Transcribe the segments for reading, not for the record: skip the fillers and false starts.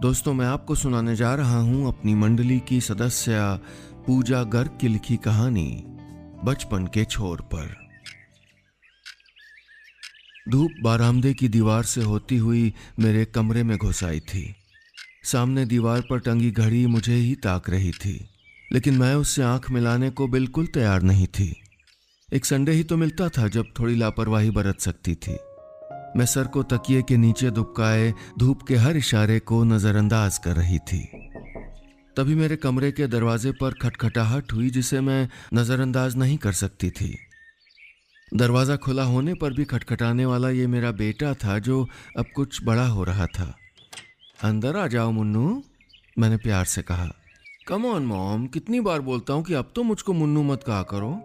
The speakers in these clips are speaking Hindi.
दोस्तों, मैं आपको सुनाने जा रहा हूं अपनी मंडली की सदस्य पूजा गर्ग की लिखी कहानी बचपन के छोर पर। धूप बारामदे की दीवार से होती हुई मेरे कमरे में घुस आई थी। सामने दीवार पर टंगी घड़ी मुझे ही ताक रही थी, लेकिन मैं उससे आंख मिलाने को बिल्कुल तैयार नहीं थी। एक संडे ही तो मिलता था जब थोड़ी लापरवाही बरत सकती थी। मैं सर को तकिए के नीचे दुबकाए धूप के हर इशारे को नजरअंदाज कर रही थी। तभी मेरे कमरे के दरवाजे पर खटखटाहट हुई, जिसे मैं नजरअंदाज नहीं कर सकती थी। दरवाजा खुला होने पर भी खटखटाने वाला ये मेरा बेटा था, जो अब कुछ बड़ा हो रहा था। अंदर आ जाओ मुन्नू, मैंने प्यार से कहा। कम ऑन मॉम, कितनी बार बोलता हूँ कि अब तो मुझको मुन्नू मत कहा करो,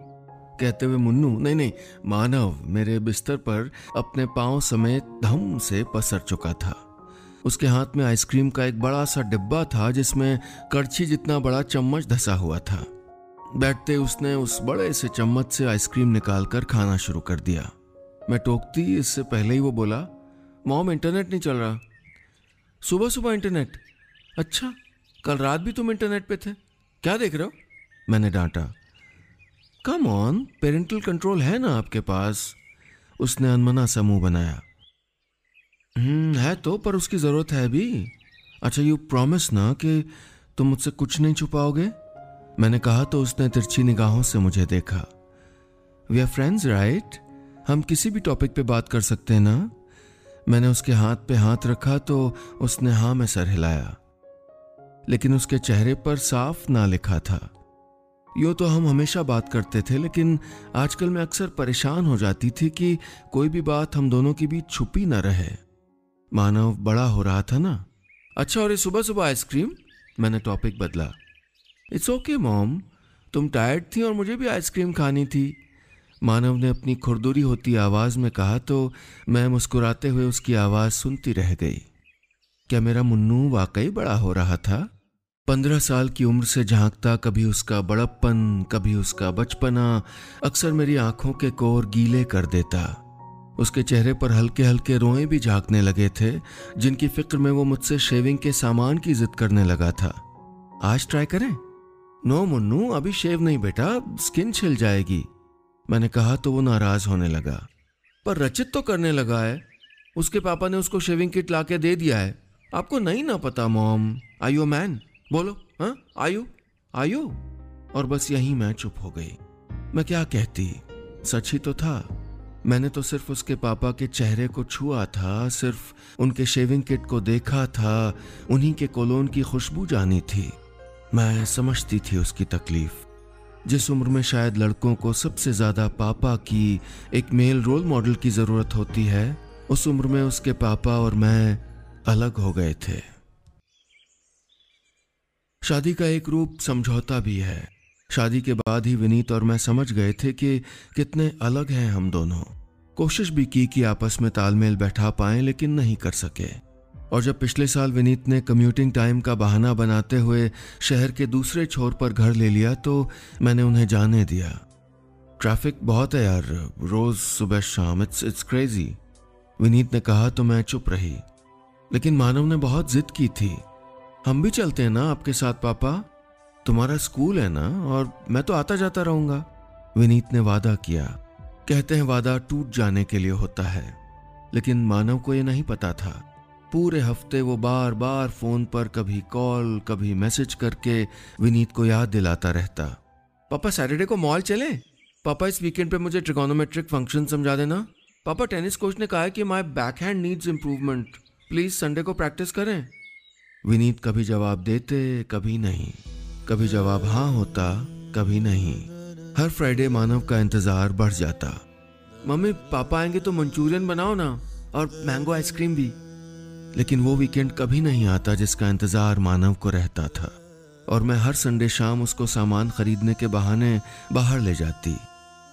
कहते हुए मुन्नू नहीं मानव मेरे बिस्तर पर अपने पांव समेत धम से पसर चुका था। उसके हाथ में आइसक्रीम का एक बड़ा सा डिब्बा था, जिसमें करछी जितना बड़ा चम्मच धंसा हुआ था। बैठते उसने उस बड़े से चम्मच से आइसक्रीम निकालकर खाना शुरू कर दिया। मैं टोकती इससे पहले ही वो बोला, मॉम इंटरनेट नहीं चल रहा। सुबह सुबह इंटरनेट? अच्छा, कल रात भी तुम इंटरनेट पे थे, क्या देख रहे हो? मैंने डांटा। कम ऑन, पेरेंटल कंट्रोल है ना आपके पास, उसने अनमना सा मुंह बनाया। है तो, पर उसकी ज़रूरत है भी। अच्छा, यू प्रॉमिस ना कि तुम मुझसे कुछ नहीं छुपाओगे, मैंने कहा। तो उसने तिरछी निगाहों से मुझे देखा। वी आर फ्रेंड्स राइट, हम किसी भी टॉपिक पे बात कर सकते हैं ना? मैंने उसके हाथ पे हाथ रखा तो उसने हाँ में सर हिलाया, लेकिन उसके चेहरे पर साफ ना लिखा था। यूँ तो हम हमेशा बात करते थे, लेकिन आजकल मैं अक्सर परेशान हो जाती थी कि कोई भी बात हम दोनों के बीच छुपी ना रहे। मानव बड़ा हो रहा था ना। अच्छा, और ये सुबह सुबह आइसक्रीम, मैंने टॉपिक बदला। इट्स ओके मॉम, तुम टायर्ड थी और मुझे भी आइसक्रीम खानी थी, मानव ने अपनी खुरदुरी होती आवाज़ में कहा। तो मैं मुस्कुराते हुए उसकी आवाज़ सुनती रह गई। क्या मेरा मुन्नू वाकई बड़ा हो रहा था? 15 साल की उम्र से झांकता, कभी उसका बड़प्पन, कभी उसका बचपना, अक्सर मेरी आंखों के कोर गीले कर देता। उसके चेहरे पर हल्के हल्के रोएं भी झांकने लगे थे, जिनकी फिक्र में वो मुझसे शेविंग के सामान की जिद करने लगा था। आज ट्राई करें? नो मुन्नू, अभी शेव नहीं बेटा, स्किन छिल जाएगी, मैंने कहा। तो वो नाराज होने लगा। पर रचित तो करने लगा है, उसके पापा ने उसको शेविंग किट लाके दे दिया है। आपको नहीं ना पता मॉम, आई यू मैन, बोलो हाँ, आई यू। और बस यहीं मैं चुप हो गई। मैं क्या कहती, सच ही तो था। मैंने तो सिर्फ उसके पापा के चेहरे को छुआ था, सिर्फ उनके शेविंग किट को देखा था, उन्हीं के कोलोन की खुशबू जानी थी। मैं समझती थी उसकी तकलीफ, जिस उम्र में शायद लड़कों को सबसे ज़्यादा पापा की, एक मेल रोल मॉडल की ज़रूरत होती है, उस उम्र में उसके पापा और मैं अलग हो गए थे। शादी का एक रूप समझौता भी है। शादी के बाद ही विनीत और मैं समझ गए थे कि कितने अलग हैं हम दोनों। कोशिश भी की कि आपस में तालमेल बैठा पाएं, लेकिन नहीं कर सके। और जब पिछले साल विनीत ने कम्यूटिंग टाइम का बहाना बनाते हुए शहर के दूसरे छोर पर घर ले लिया, तो मैंने उन्हें जाने दिया। ट्रैफिक बहुत है यार, रोज सुबह शाम, इट्स क्रेजी, विनीत ने कहा। तो मैं चुप रही, लेकिन मानव ने बहुत जिद की थी। हम भी चलते हैं ना आपके साथ पापा, तुम्हारा स्कूल है ना, और मैं तो आता जाता रहूँगा, विनीत ने वादा किया। कहते हैं वादा टूट जाने के लिए होता है, लेकिन मानव को ये नहीं पता था। पूरे हफ्ते वो बार बार फोन पर कभी कॉल, कभी मैसेज करके विनीत को याद दिलाता रहता। पापा सैटरडे को मॉल चले, पापा इस वीकेंड पे मुझे ट्रिग्नोमेट्रिक फंक्शन समझा देना, पापा टेनिस कोच ने कहा है कि my backhand needs improvement, please Sunday को प्रैक्टिस करें। विनीत कभी जवाब देते, कभी नहीं, कभी जवाब हाँ होता, कभी नहीं। हर फ्राइडे मानव का इंतजार बढ़ जाता। मम्मी पापा आएंगे तो मंचूरियन बनाओ ना, और मैंगो आइसक्रीम भी। लेकिन वो वीकेंड कभी नहीं आता जिसका इंतज़ार मानव को रहता था, और मैं हर संडे शाम उसको सामान खरीदने के बहाने बाहर ले जाती।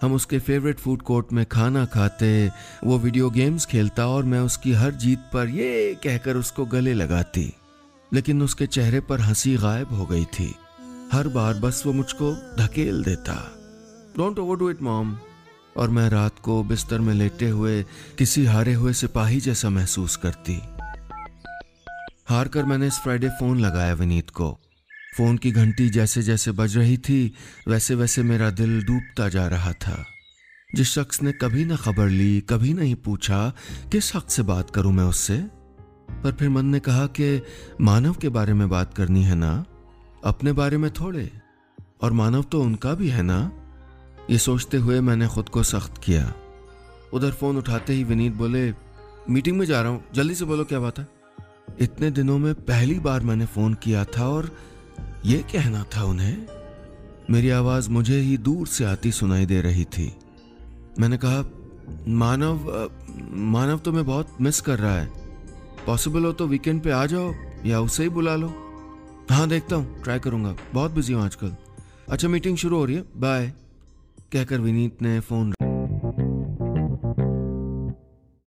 हम उसके फेवरेट फूड कोर्ट में खाना खाते, वो वीडियो गेम्स खेलता, और मैं उसकी हर जीत पर ये कहकर उसको गले लगाती। लेकिन उसके चेहरे पर हंसी गायब हो गई थी। हर बार बस वो मुझको धकेल देता। Don't overdo it mom. और मैं रात को बिस्तर में लेटे हुए किसी हारे हुए सिपाही जैसा महसूस करती। हार कर मैंने इस फ्राइडे फ़ोन लगाया विनीत को। फ़ोन की घंटी जैसे जैसे बज रही थी वैसे वैसे मेरा दिल डूबता जा रहा था। जिस शख्स ने कभी ना खबर ली, कभी नहीं पूछा किस हक से बात करूं मैं उससे, पर फिर मन ने कहा कि मानव के बारे में बात करनी है ना, अपने बारे में थोड़े, और मानव तो उनका भी है ना। ये सोचते हुए मैंने खुद को सख्त किया। उधर फ़ोन उठाते ही विनीत बोले, मीटिंग में जा रहा हूँ, जल्दी से बोलो क्या बात है। इतने दिनों में पहली बार मैंने फ़ोन किया था और ये कहना था उन्हें। मेरी आवाज़ मुझे ही दूर से आती सुनाई दे रही थी। मैंने कहा, मानव तो मैं बहुत मिस कर रहा है, पॉसिबल हो तो वीकेंड पे आ जाओ या उसे ही बुला लो। हाँ देखता हूँ, ट्राई करूँगा, बहुत बिजी हूँ आजकल। अच्छा मीटिंग शुरू हो रही है, बाय, कहकर विनीत ने फ़ोन